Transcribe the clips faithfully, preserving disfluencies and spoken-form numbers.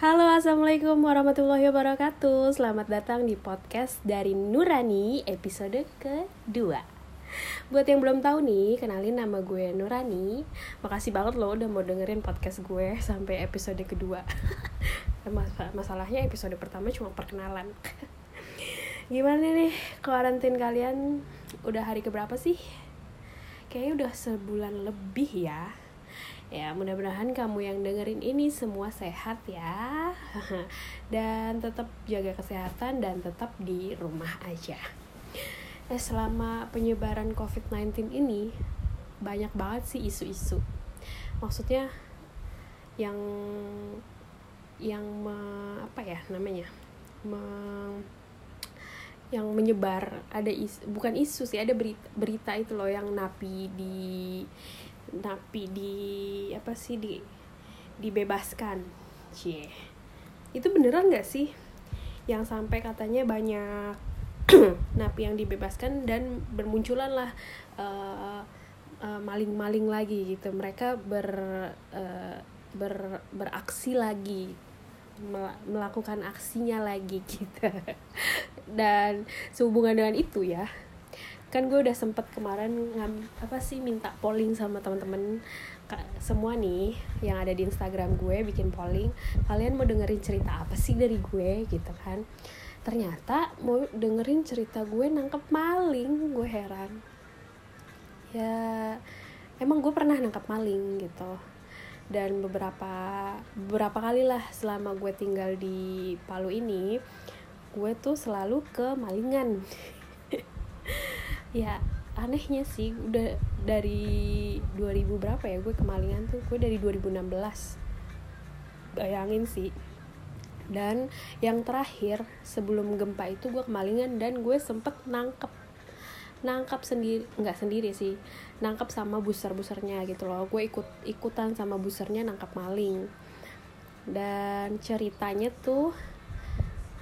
Halo, assalamualaikum warahmatullahi wabarakatuh. Selamat datang di podcast dari Nurani episode kedua. Buat yang belum tahu nih, kenalin nama gue Nurani. Makasih banget lo udah mau dengerin podcast gue sampai episode kedua. Masalahnya episode pertama cuma perkenalan. Gimana nih karantin kalian? Udah hari keberapa sih? Kayaknya udah sebulan lebih ya. Ya, mudah-mudahan kamu yang dengerin ini semua sehat ya. Dan tetap jaga kesehatan dan tetap di rumah aja. Eh, selama penyebaran covid sembilan belas ini banyak banget sih isu-isu. Maksudnya yang yang me, apa ya namanya? Me, yang menyebar ada isu, bukan isu sih, ada berita, berita itu loh yang napi di napi di apa sih di dibebaskan, cie yeah. Itu beneran nggak sih yang sampai katanya banyak napi yang dibebaskan dan bermunculan lah uh, uh, maling-maling lagi gitu, mereka ber uh, ber beraksi lagi, melakukan aksinya lagi gitu. Dan sehubungan dengan itu ya, kan gue udah sempet kemarin ngam, apa sih minta polling sama teman-teman semua nih yang ada di Instagram gue, bikin polling kalian mau dengerin cerita apa sih dari gue gitu kan. Ternyata mau dengerin cerita gue nangkep maling. Gue heran ya, emang gue pernah nangkep maling gitu, dan beberapa beberapa kali lah selama gue tinggal di Palu ini gue tuh selalu kemalingan. Ya anehnya sih udah dari dua ribu berapa ya gue kemalingan tuh, gue dari dua ribu enam belas, bayangin sih. Dan yang terakhir sebelum gempa itu gue kemalingan dan gue sempet nangkep nangkep sendiri, nggak sendiri sih, nangkep sama buser-busernya gitu loh. Gue ikut ikutan sama busernya nangkep maling. Dan ceritanya tuh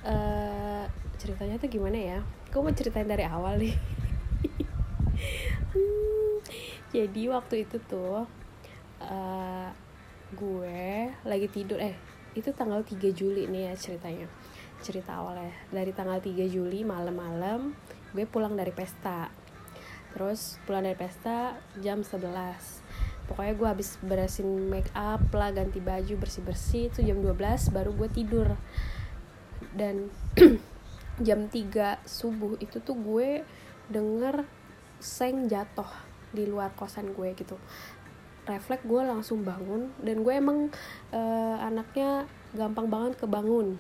uh, ceritanya tuh gimana ya, gue mau ceritain dari awal nih. hmm, jadi waktu itu tuh uh, gue lagi tidur, eh itu tanggal tiga Juli nih ya ceritanya, cerita awalnya. Dari tanggal tiga Juli malam-malam gue pulang dari pesta, terus pulang dari pesta jam sebelas, pokoknya gue habis beresin make up lah, ganti baju, bersih-bersih, itu jam dua belas baru gue tidur. Dan jam tiga subuh itu tuh gue denger seng jatuh di luar kosan gue gitu. Refleks gue langsung bangun, dan gue emang e, anaknya gampang banget kebangun.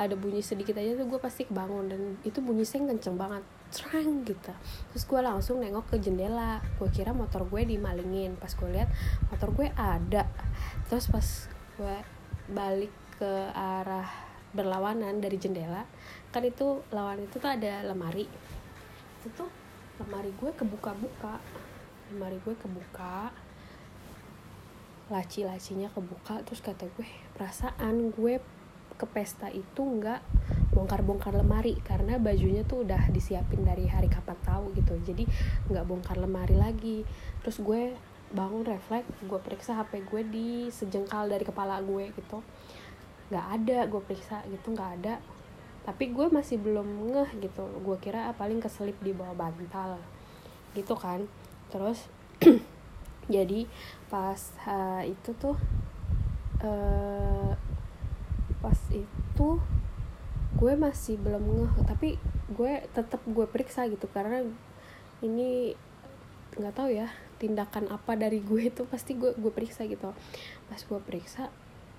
Ada bunyi sedikit aja tuh gue pasti kebangun, dan itu bunyi seng kenceng banget, trang gitu. Terus gue langsung nengok ke jendela, gue kira motor gue dimalingin. Pas gue lihat motor gue ada. Terus pas gue balik ke arah berlawanan dari jendela, kan itu lawan itu tuh ada lemari. Itu tuh lemari gue kebuka-buka, lemari gue kebuka, laci-lacinya kebuka. Terus kata gue, perasaan gue ke pesta itu nggak bongkar-bongkar lemari karena bajunya tuh udah disiapin dari hari kapan tahu gitu, jadi nggak bongkar lemari lagi. Terus gue bangun refleks, gue periksa H P gue di sejengkal dari kepala gue gitu, nggak ada. Gue periksa gitu nggak ada, tapi gue masih belum ngeh gitu. Gue kira ah, paling keselip di bawah bantal gitu kan. Terus jadi pas uh, itu tuh uh, pas itu gue masih belum ngeh, tapi gue tetap gue periksa gitu karena ini nggak tahu ya tindakan apa dari gue itu, pasti gue gue periksa gitu. Pas gue periksa,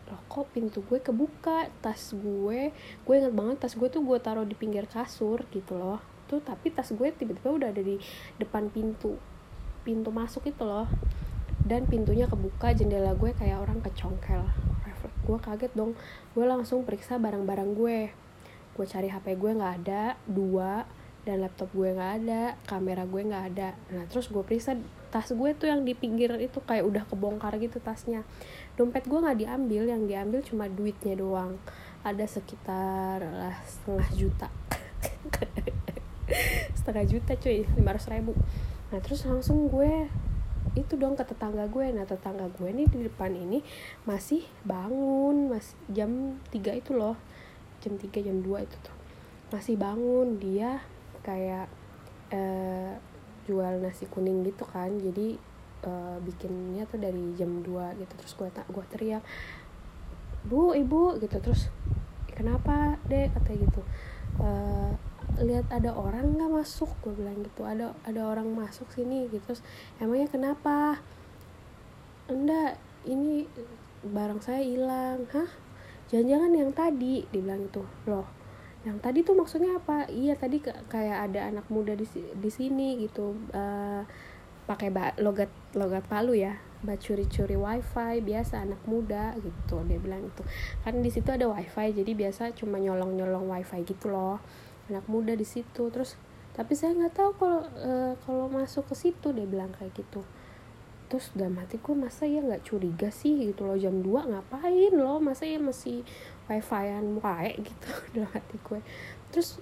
loh kok pintu gue kebuka, tas gue gue ingat banget tas gue tuh gue taruh di pinggir kasur gitu loh tuh, tapi tas gue tiba-tiba udah ada di depan pintu pintu masuk itu loh, dan pintunya kebuka, jendela gue kayak orang kecongkel. Gue kaget dong, gue langsung periksa barang-barang gue gue cari H P gue nggak ada, dua, dan laptop gue nggak ada, kamera gue nggak ada. Nah terus gue periksa tas gue tuh yang di pinggir itu kayak udah kebongkar gitu tasnya. Dompet gue nggak diambil, yang diambil cuma duitnya doang, ada sekitar lah setengah juta setengah juta cuy, lima ratus ribu. Nah terus langsung gue itu dong ke tetangga gue. Nah tetangga gue nih di depan ini masih bangun, masih jam tiga itu loh, jam tiga jam dua itu tuh masih bangun. Dia kayak eh, jual nasi kuning gitu kan, jadi eh, bikinnya tuh dari jam dua gitu. Terus gue tak gue teriak, bu ibu gitu. Terus kenapa deh katanya gitu, e, lihat ada orang nggak masuk, gue bilang gitu, ada ada orang masuk sini gitu. Terus emangnya kenapa? Enggak, ini barang saya hilang. Hah, jangan-jangan yang tadi, dibilang gitu. Loh, yang tadi tuh maksudnya apa? Iya tadi kayak ada anak muda di di sini gitu, e, pakai ba- logat logat Palu ya, curi-curi wifi, biasa anak muda gitu, dia bilang gitu. Kan di situ ada wifi, jadi biasa cuma nyolong-nyolong wifi gitu loh, anak muda di situ. Terus tapi saya nggak tahu kalau e, kalau masuk ke situ, dia bilang kayak gitu. Terus dalam hati gue, masa ya nggak curiga sih gitu loh, jam dua ngapain loh, masa ya masih wifi-an wae gitu dalam hati gue. Terus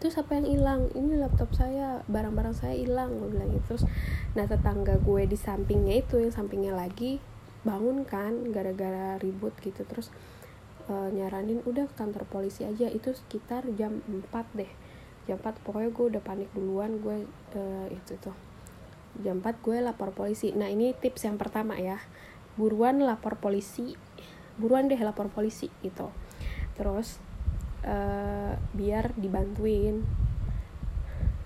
terus apa yang hilang? Ini laptop saya, barang-barang saya hilang, gue bilang gitu. Terus nah tetangga gue di sampingnya itu, yang sampingnya lagi bangun kan gara-gara ribut gitu. Terus e, nyaranin udah ke kantor polisi aja. Itu sekitar jam empat deh, jam empat pokoknya gue udah panik duluan. Gue e, itu tuh jam empat gue lapor polisi. Nah ini tips yang pertama ya, buruan lapor polisi, buruan deh lapor polisi gitu. Terus Uh, biar dibantuin.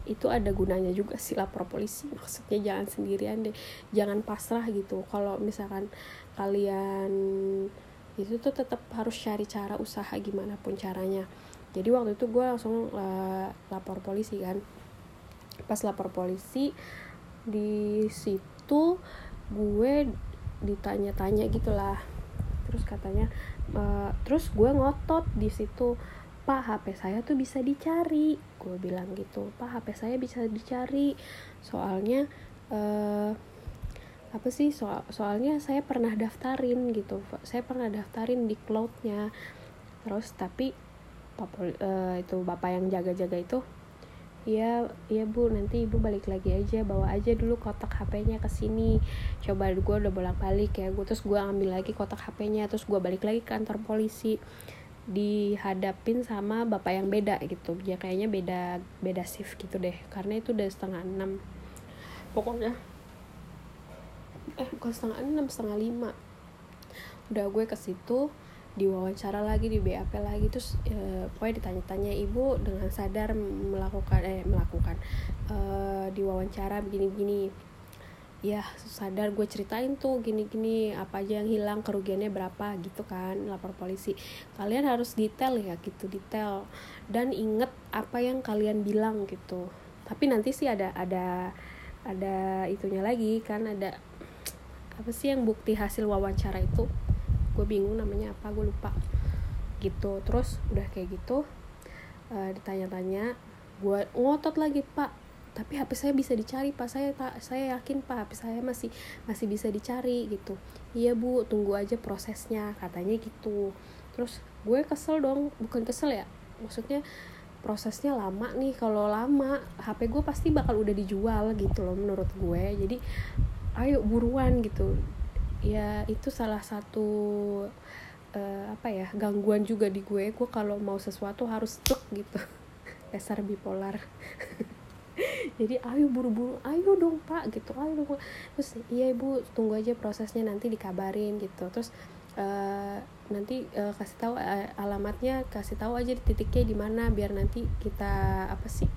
Itu ada gunanya juga sih lapor polisi, maksudnya jangan sendirian deh, jangan pasrah gitu. Kalau misalkan kalian itu tuh tetap harus cari cara usaha gimana pun caranya. Jadi waktu itu gue langsung uh, lapor polisi kan. Pas lapor polisi di situ gue ditanya-tanya gitulah. Terus katanya uh, terus gue ngotot di situ, Pak H P saya tuh bisa dicari, gue bilang gitu. Pak H P saya bisa dicari, soalnya uh, apa sih so soalnya saya pernah daftarin gitu, saya pernah daftarin di cloudnya. Terus tapi Pak, uh, itu bapak yang jaga-jaga itu, iya iya bu, nanti ibu balik lagi aja, bawa aja dulu kotak H P-nya ke sini. Coba gue udah bolak-balik ya, gue terus gue ambil lagi kotak H P-nya, terus gue balik lagi ke kantor polisi, dihadapin sama bapak yang beda gitu. Dia kayaknya beda beda shift gitu deh, karena itu udah setengah enam pokoknya. Eh bukan setengah enam, setengah lima. Udah gue ke situ, diwawancara lagi, di B A P lagi. Terus eh, pokoknya ditanya-tanya, ibu dengan sadar melakukan eh melakukan eh, diwawancara begini-begini ya, sadar. Gue ceritain tuh gini-gini, apa aja yang hilang, kerugiannya berapa gitu kan. Lapor polisi kalian harus detail ya gitu, detail, dan inget apa yang kalian bilang gitu. Tapi nanti sih ada ada ada itunya lagi kan, ada apa sih yang bukti hasil wawancara itu, gue bingung namanya apa, gue lupa gitu. Terus udah kayak gitu uh, ditanya-tanya, gue ngotot lagi, Pak tapi H P saya bisa dicari, Pak saya tak saya yakin Pak H P saya masih masih bisa dicari gitu. Iya bu, tunggu aja prosesnya, katanya gitu. Terus gue kesel dong, bukan kesel ya, maksudnya prosesnya lama nih. Kalau lama H P gue pasti bakal udah dijual gitu loh menurut gue. Jadi ayo buruan gitu. Ya itu salah satu uh, apa ya, gangguan juga di gue. Gue kalau mau sesuatu harus cek gitu, dasar bipolar. Jadi ayo buru-buru, ayo dong Pak gitu, ayo dong. Terus iya ibu, tunggu aja prosesnya, nanti dikabarin gitu. Terus uh, nanti uh, kasih tahu uh, alamatnya, kasih tahu aja titiknya di mana, biar nanti kita apa sih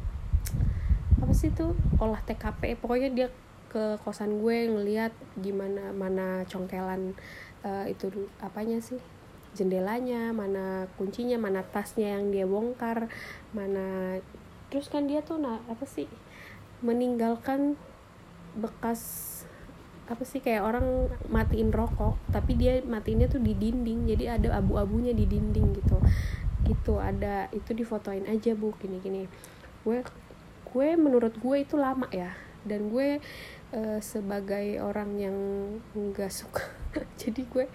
apa sih tuh olah T K P. Pokoknya dia ke kosan gue ngelihat gimana, mana congkelan uh, itu apanya sih, jendelanya, mana kuncinya, mana tasnya yang dia bongkar, mana. Terus kan dia tuh nah, apa sih meninggalkan bekas apa sih, kayak orang matiin rokok tapi dia matiinnya tuh di dinding, jadi ada abu-abunya di dinding gitu gitu. Ada itu, difotoin aja bu gini-gini. Gue gue menurut gue itu lama ya, dan gue Uh, sebagai orang yang nggak suka jadi gue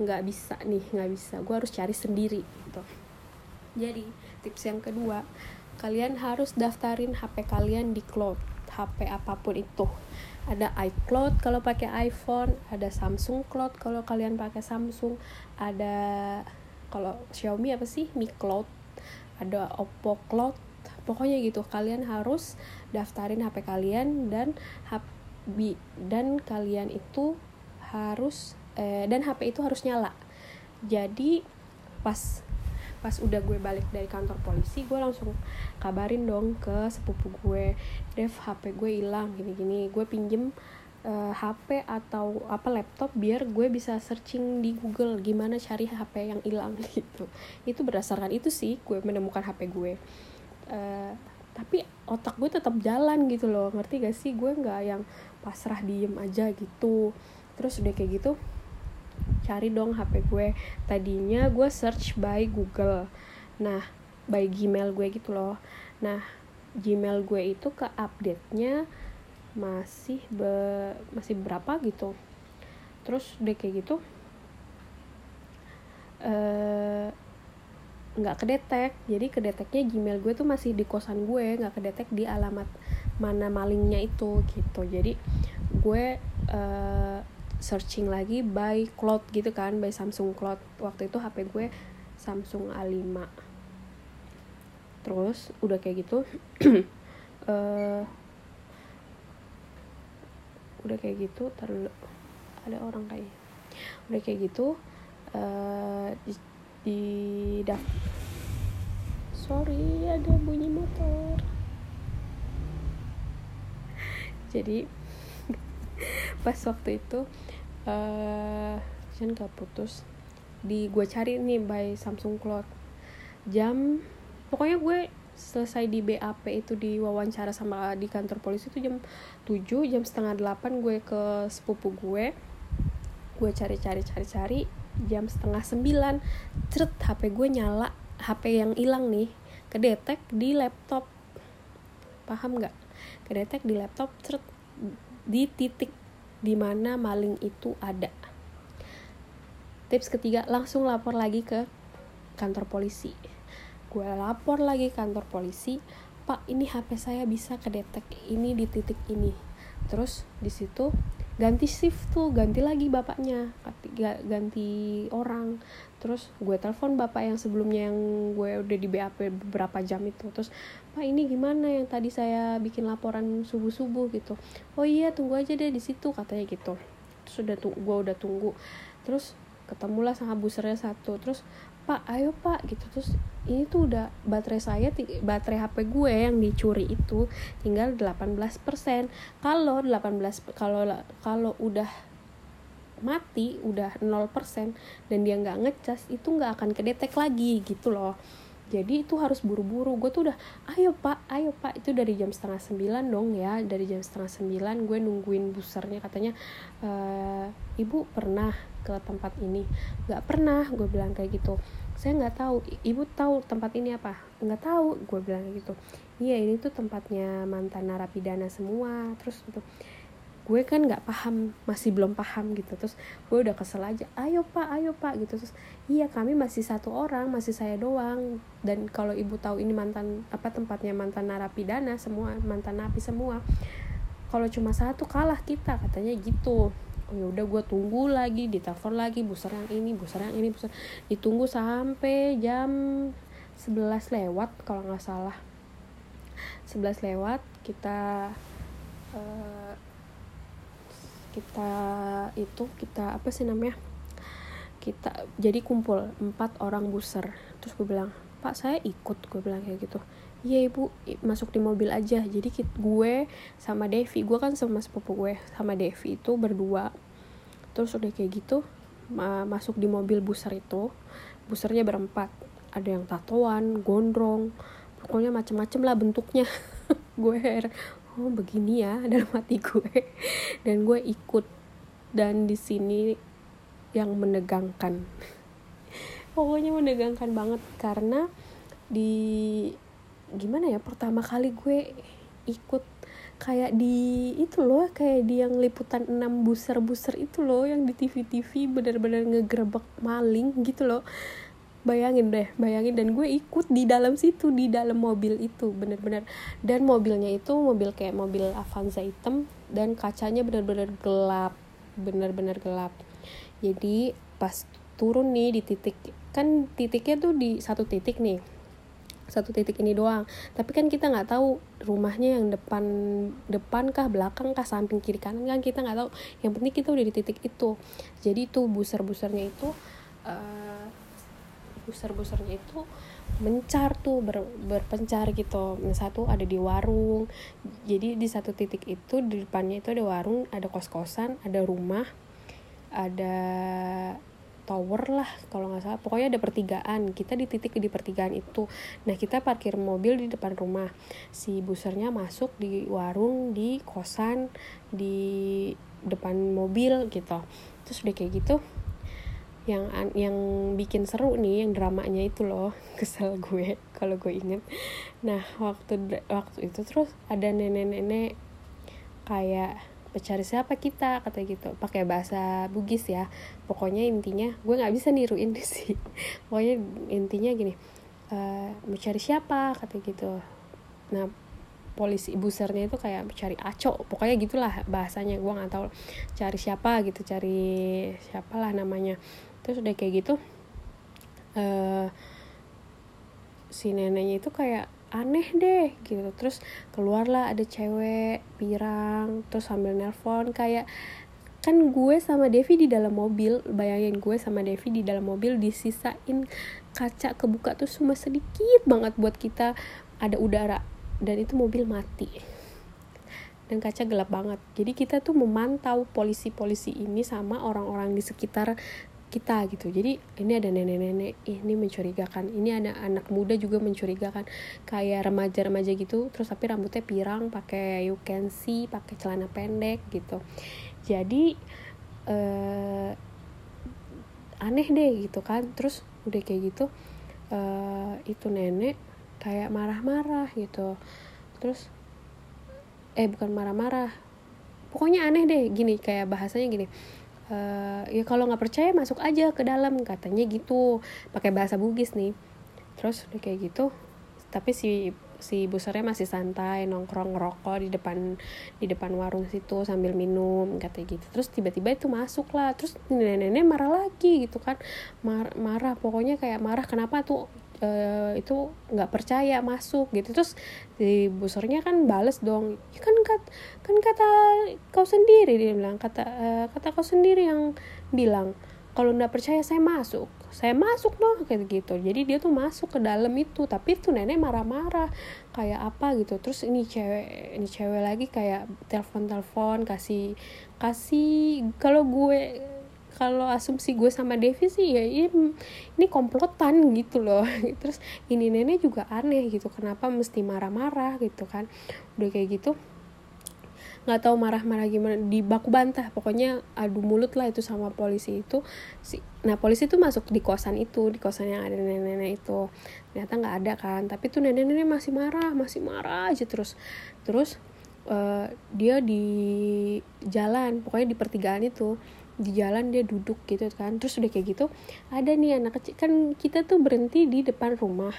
nggak bisa nih, nggak bisa, gue harus cari sendiri gitu. Jadi tips yang kedua, kalian harus daftarin H P kalian di cloud. H P apapun itu. Ada iCloud kalau pakai iPhone, ada Samsung Cloud kalau kalian pakai Samsung, ada kalau Xiaomi apa sih? Mi Cloud, ada Oppo Cloud. Pokoknya gitu, kalian harus daftarin H P kalian dan H P, dan kalian itu harus eh, dan H P itu harus nyala. Jadi pas pas udah gue balik dari kantor polisi, gue langsung kabarin dong ke sepupu gue, Dev, H P gue hilang gini-gini, gue pinjem uh, H P atau apa laptop biar gue bisa searching di Google gimana cari H P yang hilang gitu. Itu berdasarkan itu sih gue menemukan H P gue. Uh, tapi otak gue tetap jalan gitu loh, ngerti gak sih? Gue nggak yang pasrah diem aja gitu. Terus udah kayak gitu, cari dong H P gue. Tadinya gue search by Google, nah by Gmail gue gitu loh. Nah Gmail gue itu ke update-nya masih be, masih berapa gitu. Terus udah kayak gitu eh nggak kedetek. Jadi kedeteknya Gmail gue tuh masih di kosan gue, nggak kedetek di alamat mana malingnya itu gitu. Jadi gue eh, searching lagi by cloud gitu kan, by Samsung Cloud. Waktu itu H P gue Samsung A lima. Terus udah kayak gitu uh, udah kayak gitu terlalu ada orang kayaknya udah kayak gitu uh, di, di dah sorry ada bunyi motor. Jadi pas waktu itu uh, kan gak putus di gue cari nih by Samsung Cloud. Jam pokoknya gue selesai di B A P itu, di wawancara sama di kantor polisi itu jam tujuh, jam setengah delapan gue ke sepupu gue. Gue cari-cari-cari-cari jam setengah sembilan cret H P gue nyala. H P yang hilang nih kedetek di laptop, paham gak? Kedetek di laptop cret di titik dimana maling itu ada. Tips ketiga, langsung lapor lagi ke kantor polisi. Gue lapor lagi kantor polisi, Pak ini H P saya bisa kedetek ini di titik ini. Terus di situ ganti shift tuh, ganti lagi bapaknya, ganti orang. Terus gue telepon bapak yang sebelumnya yang gue udah di B A P beberapa jam itu. Terus, Pak ini gimana yang tadi saya bikin laporan subuh-subuh gitu. Oh iya tunggu aja deh di situ katanya gitu. Terus udah tu- gue udah tunggu. Terus ketemulah sama busernya satu. Terus Pak ayo Pak gitu. Terus ini tuh udah baterai saya, baterai H P gue yang dicuri itu tinggal delapan belas persen. Kalau delapan belas kalau kalau udah mati udah nol persen dan dia nggak ngecas itu nggak akan kedetek lagi gitu loh. Jadi itu harus buru-buru. Gue tuh udah ayo pak ayo pak itu dari jam setengah sembilan dong ya, dari jam setengah sembilan gue nungguin busernya. Katanya e, ibu pernah ke tempat ini? Nggak pernah, gue bilang kayak gitu. Saya nggak tahu, ibu tahu tempat ini apa? Nggak tahu, gue bilang kayak gitu. Iya ini tuh tempatnya mantan narapidana semua. Terus gitu gue kan nggak paham, masih belum paham gitu. Terus gue udah kesel aja, ayo pak ayo pak gitu. Terus iya kami masih satu orang, masih saya doang, dan kalau ibu tahu ini mantan apa tempatnya mantan narapidana semua, mantan napi semua, kalau cuma satu kalah kita katanya gitu. Oh ya udah gue tunggu lagi, ditelepon lagi buser yang ini buser yang ini buser, ditunggu sampai jam sebelas lewat kalau nggak salah. Sebelas lewat kita uh, kita itu kita apa sih namanya kita jadi kumpul empat orang buser. Terus gue bilang pak saya ikut, gue bilang kayak gitu. Iya ibu masuk di mobil aja. Jadi gue sama Devi, gue kan sama sepupu gue sama Devi itu berdua. Terus udah kayak gitu masuk di mobil buser itu, busernya berempat, ada yang tatoan, gondrong, pokoknya macem-macem lah bentuknya. Gue heran, oh begini ya dalam hati gue. Dan gue ikut, dan di sini yang menegangkan, pokoknya menegangkan banget karena di gimana ya, pertama kali gue ikut kayak di itu loh, kayak di yang liputan enam buser-buser itu loh yang di T V T V benar-benar ngegerebek maling gitu loh. Bayangin deh, bayangin dan gue ikut di dalam situ, di dalam mobil itu, bener-bener. Dan mobilnya itu mobil kayak mobil Avanza hitam dan kacanya bener-bener gelap, bener-bener gelap. Jadi pas turun nih di titik, kan titiknya tuh di satu titik nih, satu titik ini doang. Tapi kan kita nggak tahu rumahnya yang depan, depan kah, belakang kah, samping kiri kanan kan kita nggak tahu. Yang penting kita udah di titik itu. Jadi tuh buser-busernya itu. Uh, buser-busernya itu mencar tuh, ber, berpencar gitu. Satu ada di warung, jadi di satu titik itu di depannya itu ada warung, ada kos-kosan, ada rumah, ada tower lah kalau nggak salah, pokoknya ada pertigaan. Kita di titik di pertigaan itu. Nah, kita parkir mobil di depan rumah, si busernya masuk di warung, di kosan, di depan mobil gitu. Terus udah kayak gitu, yang yang bikin seru nih, yang dramanya itu loh, kesel gue kalau gue inget. Nah, waktu waktu itu terus ada nenek-nenek kayak pencari siapa kita, kata gitu, pakai bahasa Bugis ya. Pokoknya intinya gue nggak bisa niruin sih, pokoknya intinya gini, uh, mau cari siapa, kata gitu. Nah, polisi busernya itu kayak cari acok, pokoknya gitulah bahasanya, gue nggak tahu cari siapa gitu, cari siapalah namanya. Terus udah kayak gitu, uh, si neneknya itu kayak aneh deh gitu. Terus keluarlah ada cewek pirang, terus sambil nelpon kayak, kan gue sama Devi di dalam mobil, bayangin gue sama Devi di dalam mobil disisain kaca kebuka tuh cuma sedikit banget buat kita ada udara, dan itu mobil mati dan kaca gelap banget. Jadi kita tuh memantau polisi-polisi ini sama orang-orang di sekitar kita gitu. Jadi ini ada nenek-nenek, ini mencurigakan, ini ada anak muda juga mencurigakan, kayak remaja-remaja gitu, terus tapi rambutnya pirang, pakai you can see, pakai celana pendek gitu. Jadi eh, aneh deh gitu kan. Terus udah kayak gitu, eh, itu nenek kayak marah-marah gitu. Terus eh bukan marah-marah, pokoknya aneh deh gini, kayak bahasanya gini, e, ya kalau nggak percaya masuk aja ke dalam, katanya gitu, pakai bahasa Bugis nih. Terus udah kayak gitu, tapi si si busernya masih santai, nongkrong, ngerokok di depan di depan warung situ sambil minum, katanya gitu. Terus tiba-tiba itu masuk lah, terus nenek-nenek marah lagi gitu kan, Mar- marah pokoknya kayak marah, kenapa tuh Uh, itu nggak percaya masuk gitu. Terus si busernya kan bales dong, ya kan kat kan kata kau sendiri, dia bilang kata uh, kata kau sendiri yang bilang kalau nggak percaya saya masuk, saya masuk dong, kayak gitu. Jadi dia tuh masuk ke dalam itu, tapi tuh nenek marah-marah kayak apa gitu. Terus ini cewek ini cewek lagi kayak telepon-telepon, kasih kasih kalau gue kalau asumsi gue sama Devi sih ya ini, ini komplotan gitu loh. Terus ini nenek juga aneh gitu, kenapa mesti marah-marah gitu kan. Udah kayak gitu, nggak tahu marah-marah gimana, dibaku bantah pokoknya, adu mulut lah itu sama polisi itu. Nah, polisi itu masuk di kosan itu, di kosan yang ada nenek-nenek itu, ternyata nggak ada kan, tapi tuh nenek-nenek masih marah masih marah aja terus terus uh, dia di jalan, pokoknya di pertigaan itu, di jalan dia duduk gitu kan. Terus udah kayak gitu, ada nih anak kecil, kan kita tuh berhenti di depan rumah.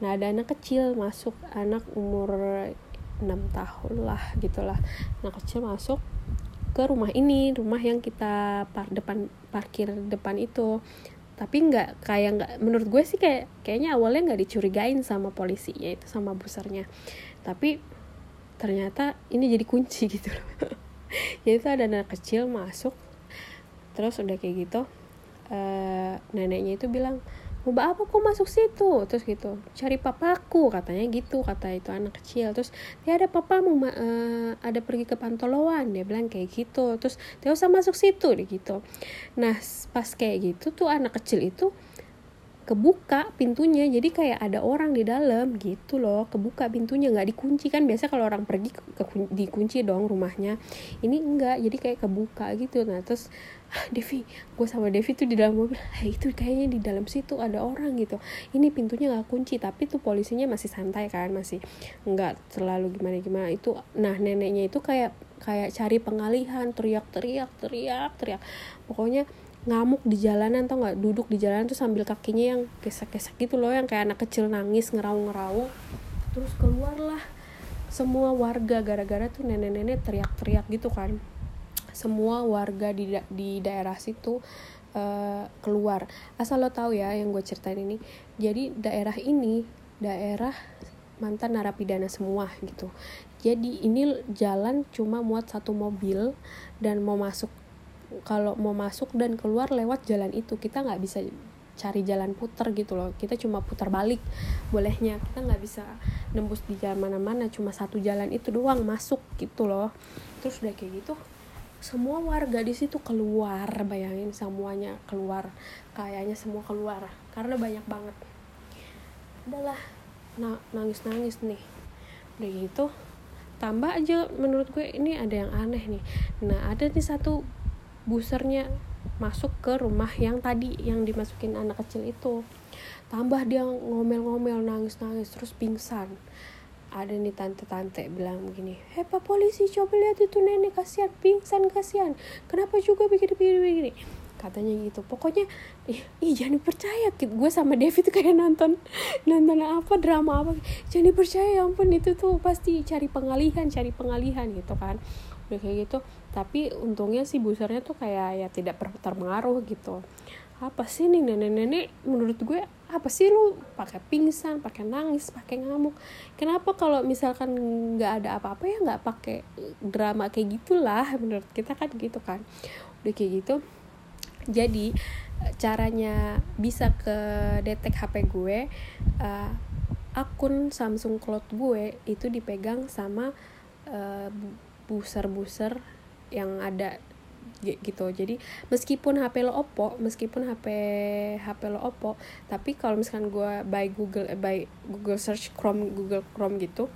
Nah, ada anak kecil masuk, anak umur enam tahun lah gitulah, anak kecil masuk ke rumah ini, rumah yang kita par depan parkir depan itu. Tapi nggak kayak nggak menurut gue sih kayak kayaknya awalnya nggak dicurigain sama polisi, yaitu sama busernya, tapi ternyata ini jadi kunci gitu loh. Jadi itu ada anak kecil masuk. Terus udah kayak gitu, uh, neneknya itu bilang, mau apa kok masuk situ? Terus gitu, cari papaku, katanya gitu, kata itu anak kecil. Terus, dia ada papamu, ma- uh, ada pergi ke Pantoloan, dia bilang kayak gitu. Terus, dia usah masuk situ, dia gitu. Nah, pas kayak gitu tuh anak kecil itu kebuka pintunya, jadi kayak ada orang di dalam gitu loh, kebuka pintunya, nggak dikunci kan, biasa kalau orang pergi ke, ke, dikunci dong rumahnya, ini enggak, jadi kayak kebuka gitu. Nah, terus ah, Devi, gue sama Devi tuh di dalam mobil, hey, itu kayaknya di dalam situ ada orang gitu, ini pintunya nggak kunci. Tapi tuh polisinya masih santai kan, masih nggak terlalu gimana-gimana itu. Nah, neneknya itu kayak kayak cari pengalihan, teriak-teriak teriak-teriak pokoknya ngamuk di jalanan, tau nggak, duduk di jalanan tuh sambil kakinya yang kesek-kesek gitu loh, yang kayak anak kecil nangis ngeraung-ngeraung. Terus keluarlah semua warga, gara-gara tuh nenek-nenek teriak-teriak gitu kan, semua warga di da- di daerah situ uh, keluar. Asal lo tahu ya yang gue ceritain ini, jadi daerah ini daerah mantan narapidana semua gitu. Jadi ini jalan cuma muat satu mobil, dan mau masuk, kalau mau masuk dan keluar lewat jalan itu, kita nggak bisa cari jalan putar gitu loh, kita cuma putar balik bolehnya, kita nggak bisa nembus di jalan mana-mana, cuma satu jalan itu doang masuk gitu loh. Terus udah kayak gitu, semua warga di situ keluar, bayangin semuanya keluar, kayaknya semua keluar karena banyak banget. Udahlah, nah, nangis-nangis nih, udah gitu tambah aja menurut gue ini ada yang aneh nih. Nah, ada nih satu busernya masuk ke rumah yang tadi yang dimasukin anak kecil itu, tambah dia ngomel-ngomel, nangis-nangis, terus pingsan. Ada nih tante-tante bilang begini, "Hei Pak Polisi, coba lihat itu nenek, kasihan, pingsan, kasihan, kenapa juga begini-begini," katanya gitu. Pokoknya ih, ih jangan dipercaya. Gue sama David kayak nonton nonton apa, drama apa, jangan dipercaya, ya ampun itu tuh pasti cari pengalihan, cari pengalihan gitu kan, udah kayak gitu. Tapi untungnya si busernya tuh kayak ya tidak terpengaruh gitu. Apa sih nih nenek-nenek, menurut gue apa sih lu pakai pingsan, pakai nangis, pakai ngamuk, kenapa kalau misalkan nggak ada apa-apa ya nggak pakai drama kayak gitulah, menurut kita kan gitu kan. Udah kayak gitu, jadi caranya bisa ke detect H P gue, uh, akun Samsung Cloud gue itu dipegang sama uh, buser-buser yang ada gitu. Jadi meskipun H P lo Oppo, meskipun HP HP lo Oppo, tapi kalau misalkan gue by Google by Google search Chrome, Google Chrome gitu,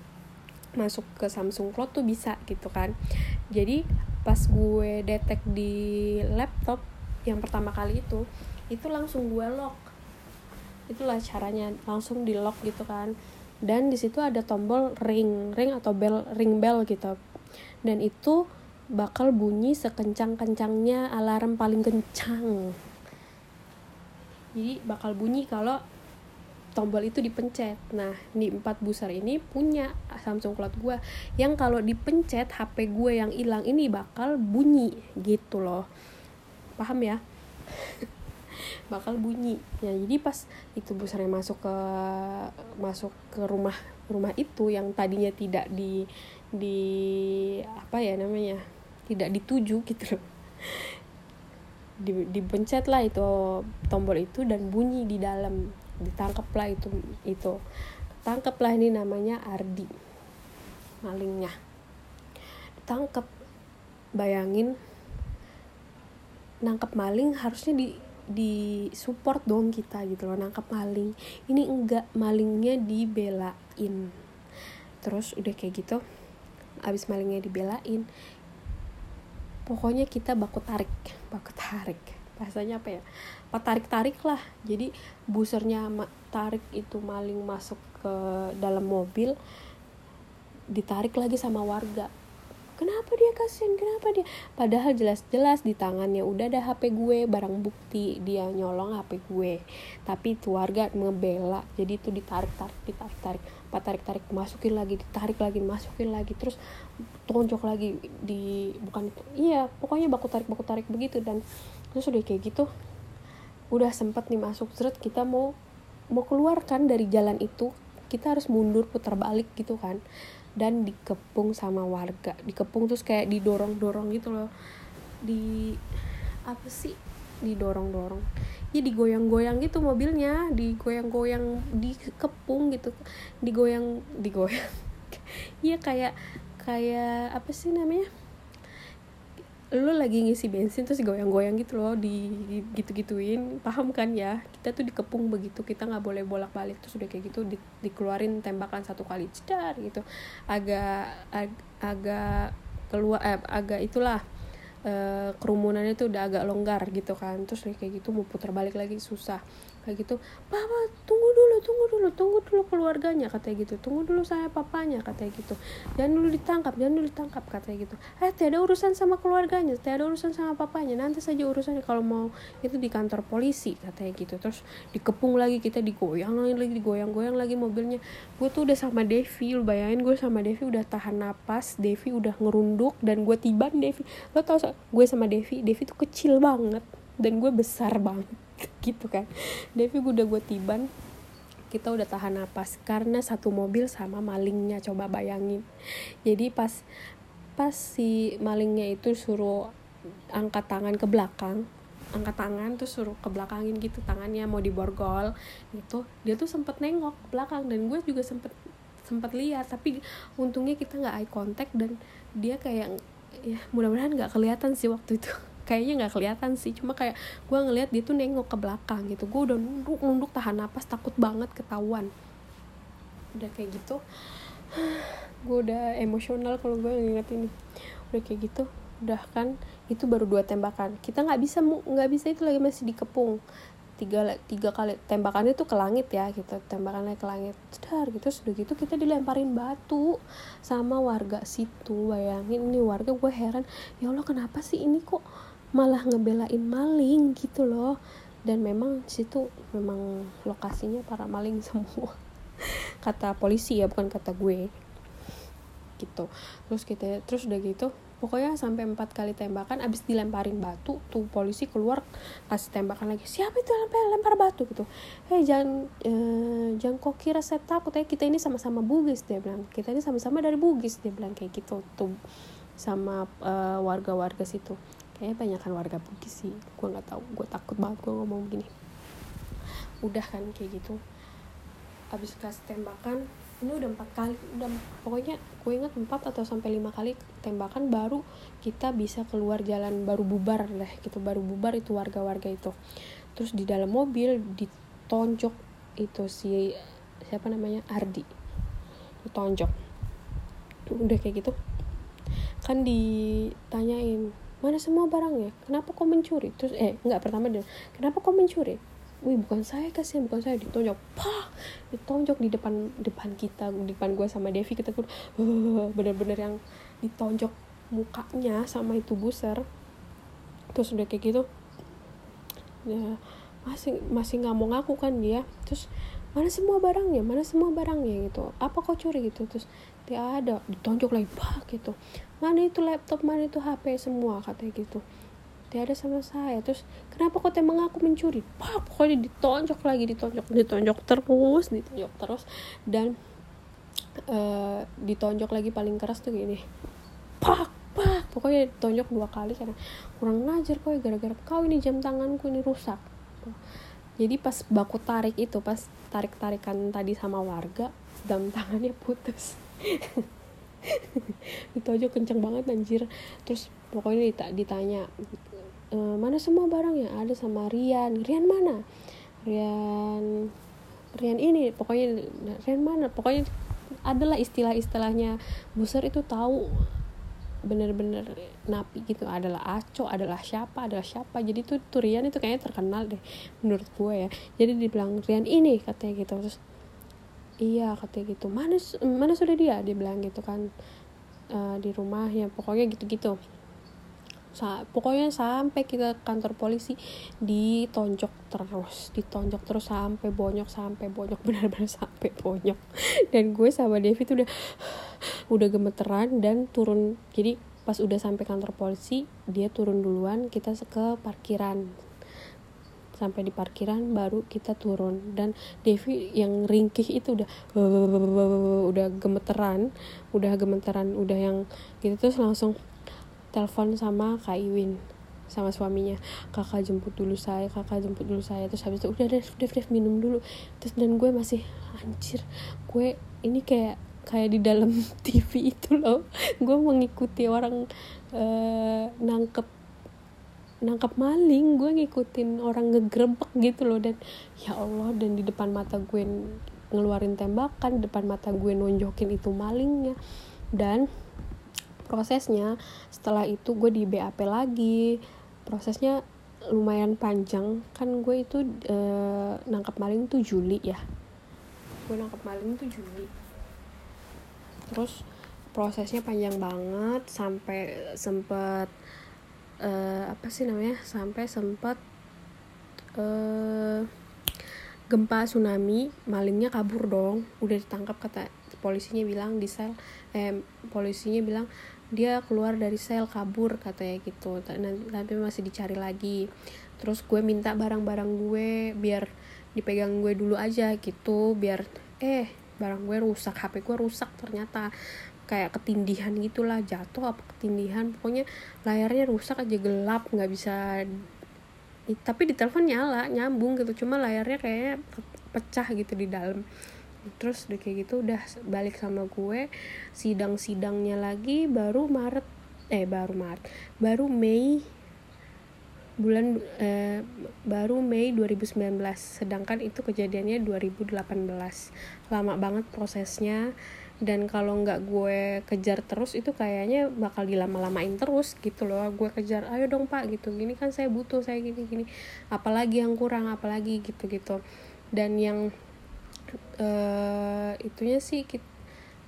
masuk ke Samsung Cloud tuh bisa gitu kan. Jadi pas gue detect di laptop yang pertama kali itu, itu langsung gue lock. Itulah caranya, langsung di lock gitu kan. Dan di situ ada tombol ring, ring atau bell, ring bell gitu. Dan itu bakal bunyi sekencang-kencangnya alarm paling kencang. Jadi bakal bunyi kalau tombol itu dipencet. Nah, di empat buser ini punya Samsung Cloud gue, yang kalau dipencet H P gue yang hilang ini bakal bunyi gitu loh. Paham ya? Bakal bunyi. Ya, jadi pas itu busernya masuk ke masuk ke rumah rumah itu yang tadinya tidak di di apa ya namanya, tidak dituju gitu loh. Di dipencet lah itu tombol itu dan bunyi di dalam. Ditangkap lah itu itu. Tangkap lah, ini namanya Ardi. Malingnya. Ditangkap. Bayangin, nangkap maling harusnya di di support dong kita gitu loh, nangkap maling. Ini enggak, malingnya dibelain. Terus udah kayak gitu, abis malingnya dibelain, pokoknya kita baku tarik, baku tarik. Bahasanya apa ya? Tarik-tarik lah. Jadi busernya tarik itu maling masuk ke dalam mobil, ditarik lagi sama warga. Kenapa dia, kasihan, kenapa dia? Padahal jelas-jelas di tangannya udah ada H P gue, barang bukti dia nyolong H P gue. Tapi itu warga ngebela, jadi itu ditarik-tarik, ditarik-tarik, apa tarik-tarik, masukin lagi, ditarik lagi, masukin lagi, terus tonjok lagi di bukan itu. Iya, pokoknya baku tarik-baku tarik begitu. Dan terus udah kayak gitu, udah sempet nih masuk, terus kita mau mau keluar kan dari jalan itu, kita harus mundur putar balik gitu kan. Dan dikepung sama warga, dikepung terus kayak didorong-dorong gitu loh, di apa sih, didorong-dorong ya, digoyang-goyang gitu mobilnya, digoyang-goyang, dikepung gitu, digoyang digoyang ya kayak kayak apa sih namanya, lu lagi ngisi bensin terus digoyang-goyang gitu loh, di gitu-gituin, paham kan ya? Kita tuh dikepung begitu, kita nggak boleh bolak-balik. Terus udah kayak gitu di, dikeluarin tembakan satu kali, cedar gitu, agak ag, agak keluar, eh, agak itulah uh, kerumunannya tuh udah agak longgar gitu kan. Terus kayak gitu mau putar balik lagi susah. Kayak gitu, papa tunggu dulu, tunggu dulu, tunggu dulu keluarganya katanya gitu, tunggu dulu saya papanya katanya gitu, jangan dulu ditangkap, jangan dulu ditangkap katanya gitu. Eh tiada urusan sama keluarganya, tiada urusan sama papanya, nanti saja urusannya kalau mau itu di kantor polisi katanya gitu. Terus dikepung lagi kita, digoyang lagi, digoyang-goyang lagi mobilnya. Gue tuh udah sama Devi, lu bayangin gue sama Devi udah tahan napas, Devi udah ngerunduk dan gue tiban Devi. Lo tau gue sama Devi, Devi tuh kecil banget dan gue besar banget gitu kan. Devi udah gue tiban, kita udah tahan napas karena satu mobil sama malingnya, coba bayangin. Jadi pas pas si malingnya itu suruh angkat tangan ke belakang, angkat tangan terus suruh ke belakangin gitu, tangannya mau diborgol gitu. Dia tuh sempet nengok ke belakang dan gue juga sempet sempet lihat, tapi untungnya kita nggak eye contact dan dia kayak ya mudah-mudahan nggak kelihatan sih waktu itu. Kayaknya nggak kelihatan sih, cuma kayak gue ngelihat dia tuh nengok ke belakang gitu. Gue udah nunduk-nunduk tahan napas, takut banget ketahuan. Udah kayak gitu, gue udah emosional kalau gue nginget ini. Udah kayak gitu, udah kan, itu baru dua tembakan. Kita nggak bisa, nggak bisa itu lagi masih dikepung. Tiga, tiga kali tembakannya tuh ke langit ya, kita gitu, tembakannya ke langit, sedar gitu. Sudah gitu kita dilemparin batu sama warga situ. Bayangin ini warga, gue heran, ya Allah kenapa sih ini kok malah ngebelain maling gitu loh. Dan memang situ memang lokasinya para maling semua kata polisi ya, bukan kata gue gitu. Terus kita terus udah gitu pokoknya sampai empat kali tembakan, abis dilemparin batu tuh polisi keluar kasih tembakan lagi, siapa itu lempar batu gitu. Hei jangan eh, jangan kok kira saya takut ya, kita ini sama-sama Bugis, dia bilang, kita ini sama-sama dari Bugis, dia bilang kayak gitu tuh sama eh, warga-warga situ. Kayaknya banyakan warga Bugis sih, gue nggak tahu, gue takut banget gue ngomong gini. Udah kan kayak gitu, abis kasih tembakan, ini udah empat kali, udah pokoknya gue ingat empat atau sampai lima kali tembakan baru kita bisa keluar jalan, baru bubar lah gitu, baru bubar itu warga-warga itu. Terus di dalam mobil ditonjok itu si siapa namanya Ardi, ditonjok. Udah kayak gitu, kan ditanyain, mana semua barangnya, kenapa kau mencuri? Terus eh enggak, pertama dia, kenapa kau mencuri? Wih bukan saya, kasihan bukan saya, ditonjok, pah, ditonjok di depan depan kita, di depan gue sama Devi, kita tuh bener-bener yang ditonjok mukanya sama itu buser. Terus udah kayak gitu, ya masih masih nggak mau ngaku kan dia. Terus mana semua barangnya, mana semua barangnya gitu, apa kau curi gitu. Terus tidak ada, ditonjok lagi, bah gitu, mana itu laptop, mana itu H P, semua katanya gitu, tidak ada sama saya. Terus kenapa kau tembak aku mencuri, bah, pokoknya ditonjok lagi, ditonjok ditonjok terus ditonjok terus dan uh, ditonjok lagi paling keras tuh gini, pak pak, pokoknya ditonjok dua kali karena kurang ngajar kau, gara-gara kau ini jam tanganku ini rusak. Jadi pas baku tarik itu, pas tarik-tarikan tadi sama warga, jam tangannya putus. Ditonjok kenceng banget anjir. Terus pokoknya ditanya, e, mana semua barangnya? Ada sama Rian. Rian mana? Rian Rian ini, pokoknya Rian mana? Pokoknya adalah istilah-istilahnya buser itu tahu, bener-bener napi gitu, adalah aco, adalah siapa, adalah siapa. Jadi tuh, tuh Rian itu kayaknya terkenal deh menurut gue ya. Jadi dibilang Rian ini katanya gitu. Terus iya katanya gitu, mana mana sudah dia, dia bilang gitu kan, uh, di rumahnya, pokoknya gitu-gitu. Sa- pokoknya sampai kita kantor polisi ditonjok terus, ditonjok terus sampai bonyok, sampai bonyok, benar-benar sampai bonyok. Dan gue sama Devi tuh udah udah gemeteran dan turun. Jadi pas udah sampai kantor polisi, dia turun duluan, kita ke parkiran. Sampai di parkiran baru kita turun, dan Devi yang ringkih itu udah udah gemeteran, udah gemeteran, udah yang gitu. Terus langsung telepon sama Kak Iwin, sama suaminya, kakak jemput dulu saya, kakak jemput dulu saya. Terus habis itu udah deh, udah deh minum dulu. Terus dan gue masih anjir, gue ini kayak kayak di dalam T V itu loh, gue mengikuti orang eh, nangkep nangkap maling, gue ngikutin orang ngegrempek gitu loh. Dan ya Allah, dan di depan mata gue ngeluarin tembakan, depan mata gue nonjokin itu malingnya. Dan prosesnya. Setelah itu gue di B A P lagi, prosesnya lumayan panjang. Kan gue itu e, nangkap maling tuh Juli ya, gue nangkap maling tuh Juli. Terus prosesnya panjang banget, sampai sempet e, apa sih namanya, sampai sempet e, gempa tsunami, malingnya kabur dong, udah ditangkap. Kata polisinya bilang di sel, eh polisinya bilang dia keluar dari sel kabur katanya gitu, tapi masih dicari lagi. Terus gue minta barang-barang gue biar dipegang gue dulu aja gitu, biar eh barang gue rusak, H P gue rusak ternyata, kayak ketindihan gitulah, jatuh apa ketindihan, pokoknya layarnya rusak aja, gelap nggak bisa. Tapi di telepon nyala, nyambung gitu, cuma layarnya kayaknya pecah gitu di dalam. Terus udah kayak gitu, udah balik sama gue, sidang-sidangnya lagi baru Maret eh baru Maret baru Mei bulan eh, baru Mei dua ribu sembilan belas, sedangkan itu kejadiannya dua ribu delapan belas. Lama banget prosesnya, dan kalau nggak gue kejar terus itu kayaknya bakal dilama-lamain terus gitu loh. Gue kejar, ayo dong pak gitu, gini kan saya butuh, saya gini-gini, apalagi yang kurang, apalagi gitu-gitu. Dan yang Uh, itunya sih kita,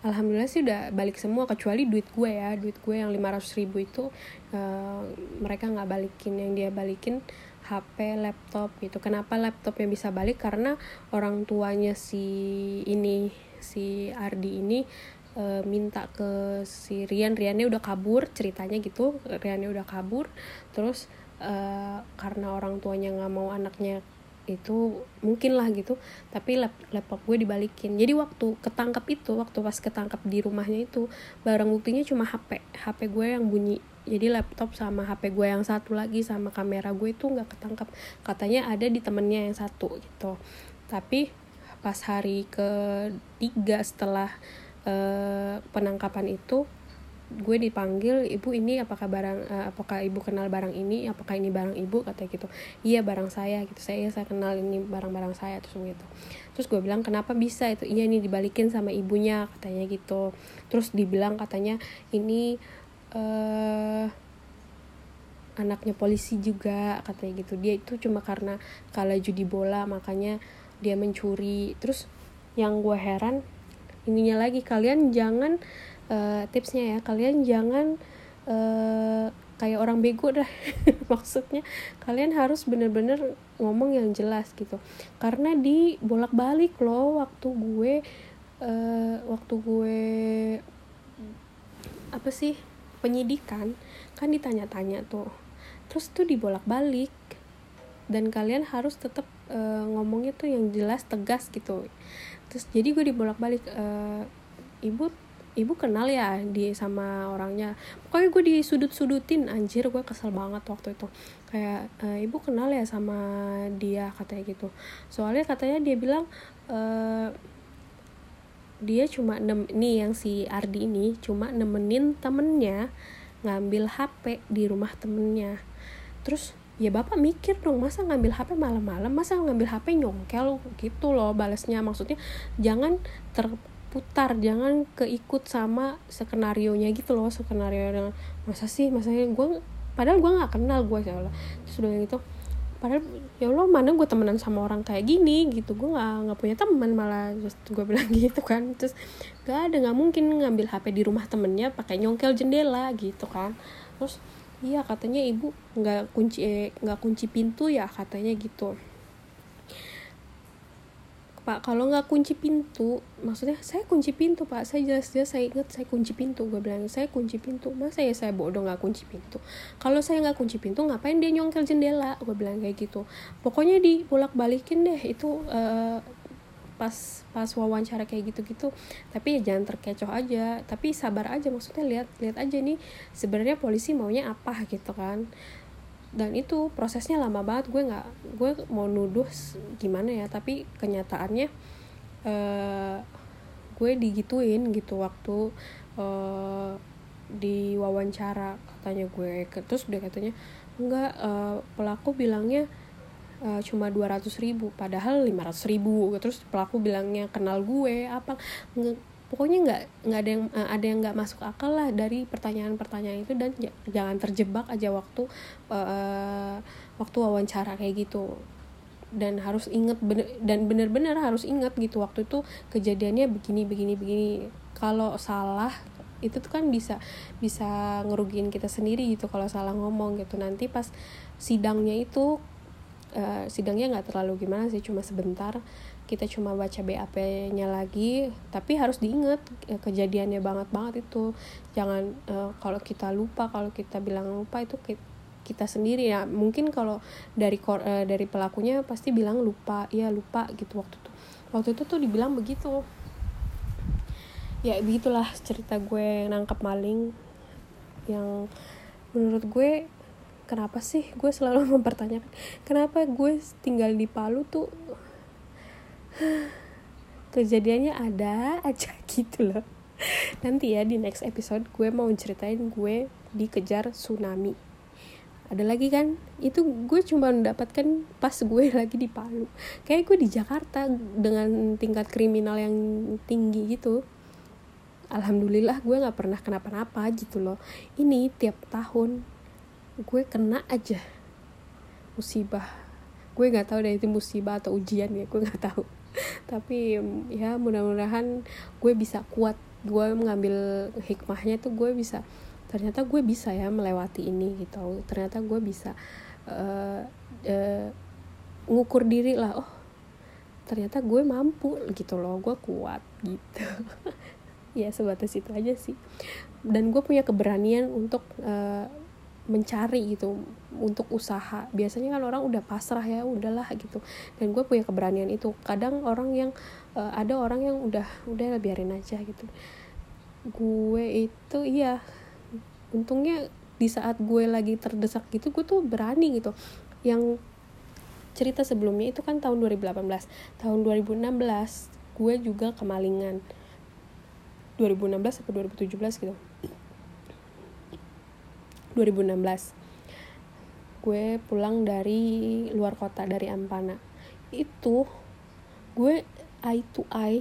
alhamdulillah sih udah balik semua, kecuali duit gue ya, duit gue yang lima ratus ribu itu uh, mereka gak balikin. Yang dia balikin H P, laptop gitu. Kenapa laptopnya bisa balik? Karena orang tuanya si ini, si Ardi ini uh, minta ke si Rian, Riannya udah kabur ceritanya gitu, Riannya udah kabur. Terus uh, karena orang tuanya gak mau anaknya itu mungkin lah gitu, tapi laptop gue dibalikin. Jadi waktu ketangkep itu, waktu pas ketangkep di rumahnya itu, barang buktinya cuma H P, H P gue yang bunyi. Jadi laptop sama H P gue yang satu lagi sama kamera gue itu nggak ketangkep, katanya ada di temennya yang satu gitu. Tapi pas hari ketiga setelah eh, penangkapan itu, gue dipanggil, ibu ini apakah barang uh, apakah ibu kenal barang ini, apakah ini barang ibu, katanya gitu. Iya barang saya gitu, saya saya kenal ini barang-barang saya, terus gitu. Terus gue bilang kenapa bisa itu, iya ini dibalikin sama ibunya katanya gitu. Terus dibilang katanya ini uh, anaknya polisi juga katanya gitu, dia itu cuma karena kalah judi bola makanya dia mencuri. Terus yang gue heran ininya lagi, kalian jangan Uh, tipsnya ya, kalian jangan uh, kayak orang bego dah maksudnya kalian harus bener-bener ngomong yang jelas gitu, karena di bolak-balik loh. Waktu gue uh, waktu gue apa sih penyidikan kan ditanya-tanya tuh, terus tuh di bolak-balik, dan kalian harus tetap uh, ngomongnya tuh yang jelas, tegas gitu. Terus jadi gue di bolak-balik, uh, ibu ibu kenal ya di sama orangnya, pokoknya gue disudut-sudutin. Anjir gue kesel banget waktu itu, kayak e, ibu kenal ya sama dia katanya gitu, soalnya katanya dia bilang e, dia cuma nem nih yang si Ardi ini cuma nemenin temennya ngambil H P di rumah temennya. Terus ya bapak mikir dong, masa ngambil H P malam-malam, masa ngambil H P nyongkel gitu loh balasnya. Maksudnya jangan ter putar, jangan keikut sama skenarionya gitu loh, skenario dengan masa sih, masa gue padahal gue nggak kenal gue ya Allah. Terus udah gitu, padahal ya Allah mana gue temenan sama orang kayak gini gitu, gue nggak nggak punya teman malah. Terus gue bilang gitu kan, terus nggak ada, nggak mungkin ngambil H P di rumah temennya pakai nyongkel jendela gitu kan. Terus iya katanya ibu nggak kunci nggak kunci pintu ya katanya gitu. Pak, kalau nggak kunci pintu, maksudnya saya kunci pintu pak, saya jelas-jelas saya ingat saya kunci pintu, gue bilang saya kunci pintu, masa ya saya bodoh nggak kunci pintu, kalau saya nggak kunci pintu ngapain dia nyongkel jendela, gue bilang kayak gitu. Pokoknya di bolak-balikin deh itu uh, pas pas wawancara kayak gitu-gitu. Tapi ya jangan terkecoh aja, tapi sabar aja, maksudnya lihat lihat aja nih sebenarnya polisi maunya apa gitu kan. Dan itu prosesnya lama banget, gue nggak gue mau nuduh gimana ya, tapi kenyataannya uh, gue digituin gitu waktu uh, di wawancara katanya gue. Terus udah katanya enggak, uh, pelaku bilangnya uh, cuma dua ratus ribu padahal lima ratus ribu. Terus pelaku bilangnya kenal gue apa, pokoknya nggak nggak ada yang ada yang nggak masuk akal lah dari pertanyaan-pertanyaan itu, dan j- jangan terjebak aja waktu uh, waktu wawancara kayak gitu. Dan harus inget bener, dan benar-benar harus inget gitu, waktu itu kejadiannya begini begini begini. Kalau salah itu tuh kan bisa bisa ngerugiin kita sendiri gitu kalau salah ngomong gitu. Nanti pas sidangnya itu uh, sidangnya nggak terlalu gimana sih, cuma sebentar, kita cuma baca B A P-nya lagi, tapi harus diinget kejadiannya banget-banget itu. Jangan uh, kalau kita lupa, kalau kita bilang lupa itu kita sendiri ya. Mungkin kalau dari kor- uh, dari pelakunya pasti bilang lupa, iya lupa gitu waktu itu. Waktu itu tuh dibilang begitu. Ya begitulah cerita gue nangkap maling, yang menurut gue kenapa sih gue selalu mempertanyakan kenapa gue tinggal di Palu tuh kejadiannya ada aja gitu loh. Nanti ya di next episode gue mau ceritain gue dikejar tsunami. Ada lagi kan, itu gue cuma mendapatkan pas gue lagi di Palu. Kayak gue di Jakarta dengan tingkat kriminal yang tinggi gitu, alhamdulillah gue gak pernah kenapa-napa gitu loh. Ini tiap tahun gue kena aja musibah. Gue gak tahu dari itu musibah atau ujian ya, gue gak tahu. Tapi ya mudah-mudahan gue bisa kuat. Gue mengambil hikmahnya tuh, gue bisa, ternyata gue bisa ya melewati ini gitu. Ternyata gue bisa uh, uh, ngukur diri lah. Oh ternyata gue mampu gitu loh, gue kuat gitu. Ya sebatas itu aja sih. Dan gue punya keberanian untuk uh, mencari gitu, untuk usaha. Biasanya kan orang udah pasrah ya, udahlah gitu. Dan gue punya keberanian itu. Kadang orang yang uh, ada orang yang udah udah biarin aja gitu. Gue itu iya untungnya di saat gue lagi terdesak gitu, gue tuh berani gitu. Yang cerita sebelumnya itu kan tahun dua ribu delapan belas, tahun dua ribu enam belas gue juga kemalingan. dua ribu enam belas atau dua ribu tujuh belas gitu. dua ribu enam belas gue pulang dari luar kota, dari Ampana. Itu gue eye to eye,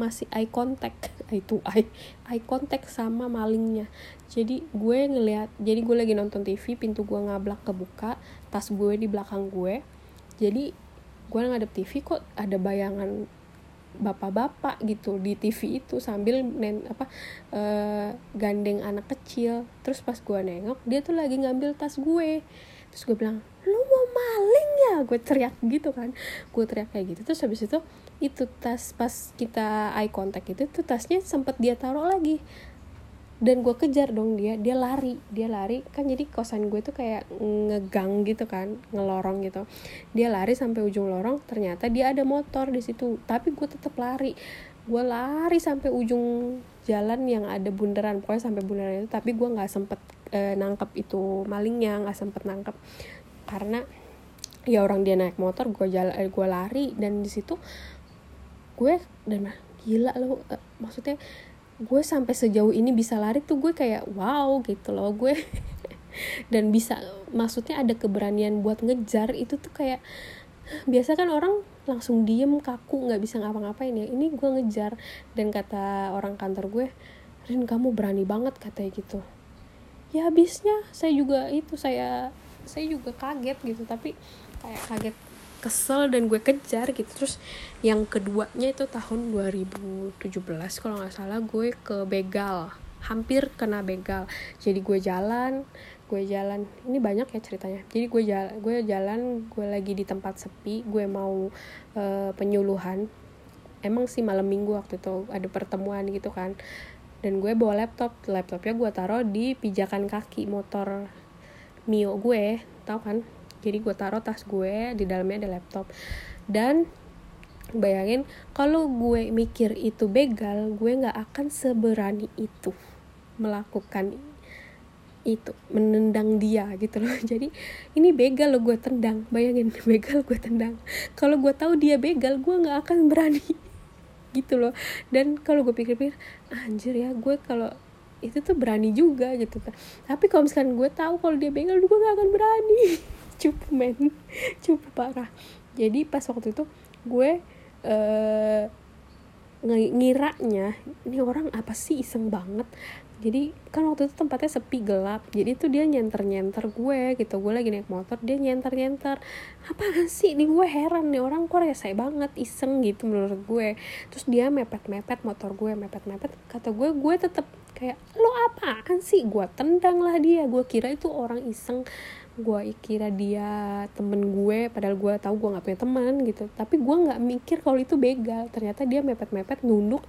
masih eye contact, eye to eye, eye contact sama malingnya. Jadi gue ngelihat, jadi gue lagi nonton T V, pintu gue ngablak kebuka, tas gue di belakang gue. Jadi gue ngadep T V kok ada bayangan bapak-bapak gitu di T V itu sambil nen, apa e, gandeng anak kecil. Terus pas gue nengok dia tuh lagi ngambil tas gue. Terus gue bilang, "Lu mau maling ya?" Gue teriak gitu kan. Gue teriak kayak gitu. Terus habis itu itu tas pas kita eye contact itu tuh tasnya sempet dia taruh lagi. Dan gue kejar dong dia, dia lari, dia lari kan. Jadi kosan gue tuh kayak ngegang gitu kan, ngelorong gitu. Dia lari sampai ujung lorong, ternyata dia ada motor di situ. Tapi gue tetap lari, gue lari sampai ujung jalan yang ada bundaran, pokoknya sampai bundaran itu. Tapi gue nggak sempet e, nangkep itu malingnya, nggak sempet nangkep karena ya orang dia naik motor, gue jalan, eh, gue lari. Dan di situ gue dan gila loh, e, maksudnya gue sampai sejauh ini bisa lari tuh gue kayak wow gitu loh gue. Dan bisa, maksudnya ada keberanian buat ngejar itu tuh. Kayak biasa kan orang langsung diem kaku nggak bisa ngapa-ngapain ya, ini gue ngejar. Dan kata orang kantor gue, "Rin, kamu berani banget," katanya gitu. Ya habisnya saya juga itu, saya saya juga kaget gitu, tapi kayak kaget kesel dan gue kejar gitu. Terus yang keduanya itu tahun dua ribu tujuh belas kalau nggak salah, gue ke begal, hampir kena begal. Jadi gue jalan, gue jalan. Ini banyak ya ceritanya. Jadi gue jalan, gue jalan, gue lagi di tempat sepi, gue mau e, penyuluhan. Emang sih malam minggu waktu itu ada pertemuan gitu kan. Dan gue bawa laptop, laptopnya gue taruh di pijakan kaki motor Mio gue, tau kan? Jadi gue taruh tas gue, di dalamnya ada laptop. Dan bayangin, kalau gue mikir itu begal, gue gak akan seberani itu melakukan itu, menendang dia gitu loh. Jadi ini begal loh gue tendang, bayangin, begal gue tendang. Kalau gue tahu dia begal, gue gak akan berani gitu loh. Dan kalau gue pikir-pikir, anjir ya gue kalau itu tuh berani juga gitu kan. Tapi kalau misalkan gue tahu kalau dia begal, gue gak akan berani. Cupu men, cupu parah. Jadi pas waktu itu gue uh, ngiranya ini orang apa sih, iseng banget. Jadi kan waktu itu tempatnya sepi, gelap, jadi tuh dia nyenter-nyenter gue gitu. Gue lagi naik motor, dia nyenter-nyenter, apaan sih nih. Gue heran nih orang kok rese banget, iseng gitu menurut gue. Terus dia mepet-mepet motor gue, mepet-mepet. Kata gue, gue tetap kayak, lo apaan sih. Gue tendang lah dia, gue kira itu orang iseng, gue kira dia temen gue, padahal gue tahu gue nggak punya teman gitu. Tapi gue nggak mikir kalau itu begal. Ternyata dia mepet-mepet, nunduk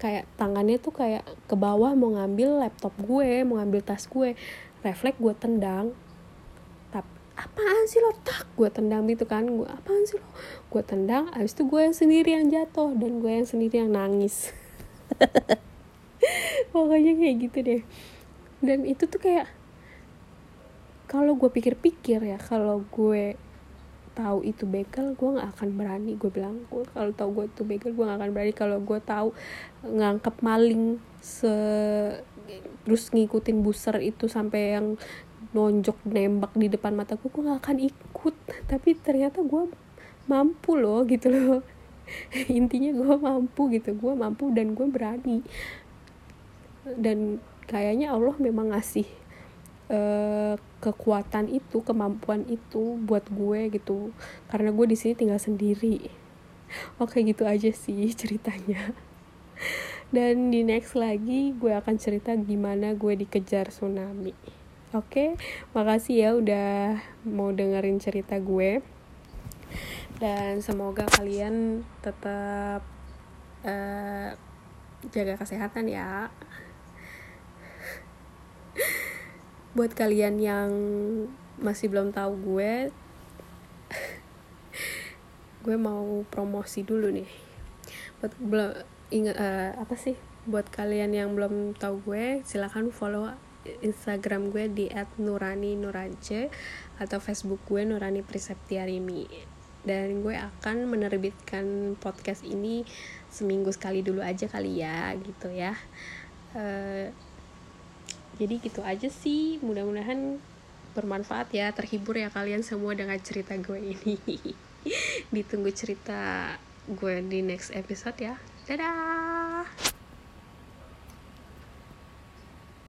kayak tangannya tuh kayak ke bawah mau ngambil laptop gue, mau ngambil tas gue. Refleks gue tendang. Tapi apaan sih lo, tak, gue tendang gitu kan. Gue apaan sih lo, gue tendang. Abis itu gue yang sendiri yang jatuh dan gue yang sendiri yang nangis. Pokoknya kayak gitu deh. Dan itu tuh kayak, kalau gue pikir-pikir ya, kalau gue tahu itu begal, gue nggak akan berani. Gue bilang, gue kalau tahu gue itu begal, gue nggak akan berani. Kalau gue tahu ngangkep maling, se terus ngikutin buser itu sampai yang nonjok nembak di depan mata gue, gue nggak akan ikut. Tapi ternyata gue mampu loh gitu loh. Intinya gue mampu gitu, gue mampu dan gue berani. Dan kayaknya Allah memang ngasih Uh, kekuatan itu, kemampuan itu buat gue gitu, karena gue di sini tinggal sendiri. Oke, gitu aja sih ceritanya. Dan di next lagi gue akan cerita gimana gue dikejar tsunami. Oke, makasih ya udah mau dengerin cerita gue, dan semoga kalian tetap uh, jaga kesehatan ya. Buat kalian yang masih belum tahu gue, gue mau promosi dulu nih. Buat belum ingat uh, apa sih? Buat kalian yang belum tahu gue, silakan follow Instagram gue di et nurani nurace atau Facebook gue Nurani Priseptiarimi. Dan gue akan menerbitkan podcast ini seminggu sekali dulu aja kali ya, gitu ya. Uh, Jadi gitu aja sih, mudah-mudahan bermanfaat ya, terhibur ya kalian semua dengan cerita gue ini. Ditunggu cerita gue di next episode ya. Dadah!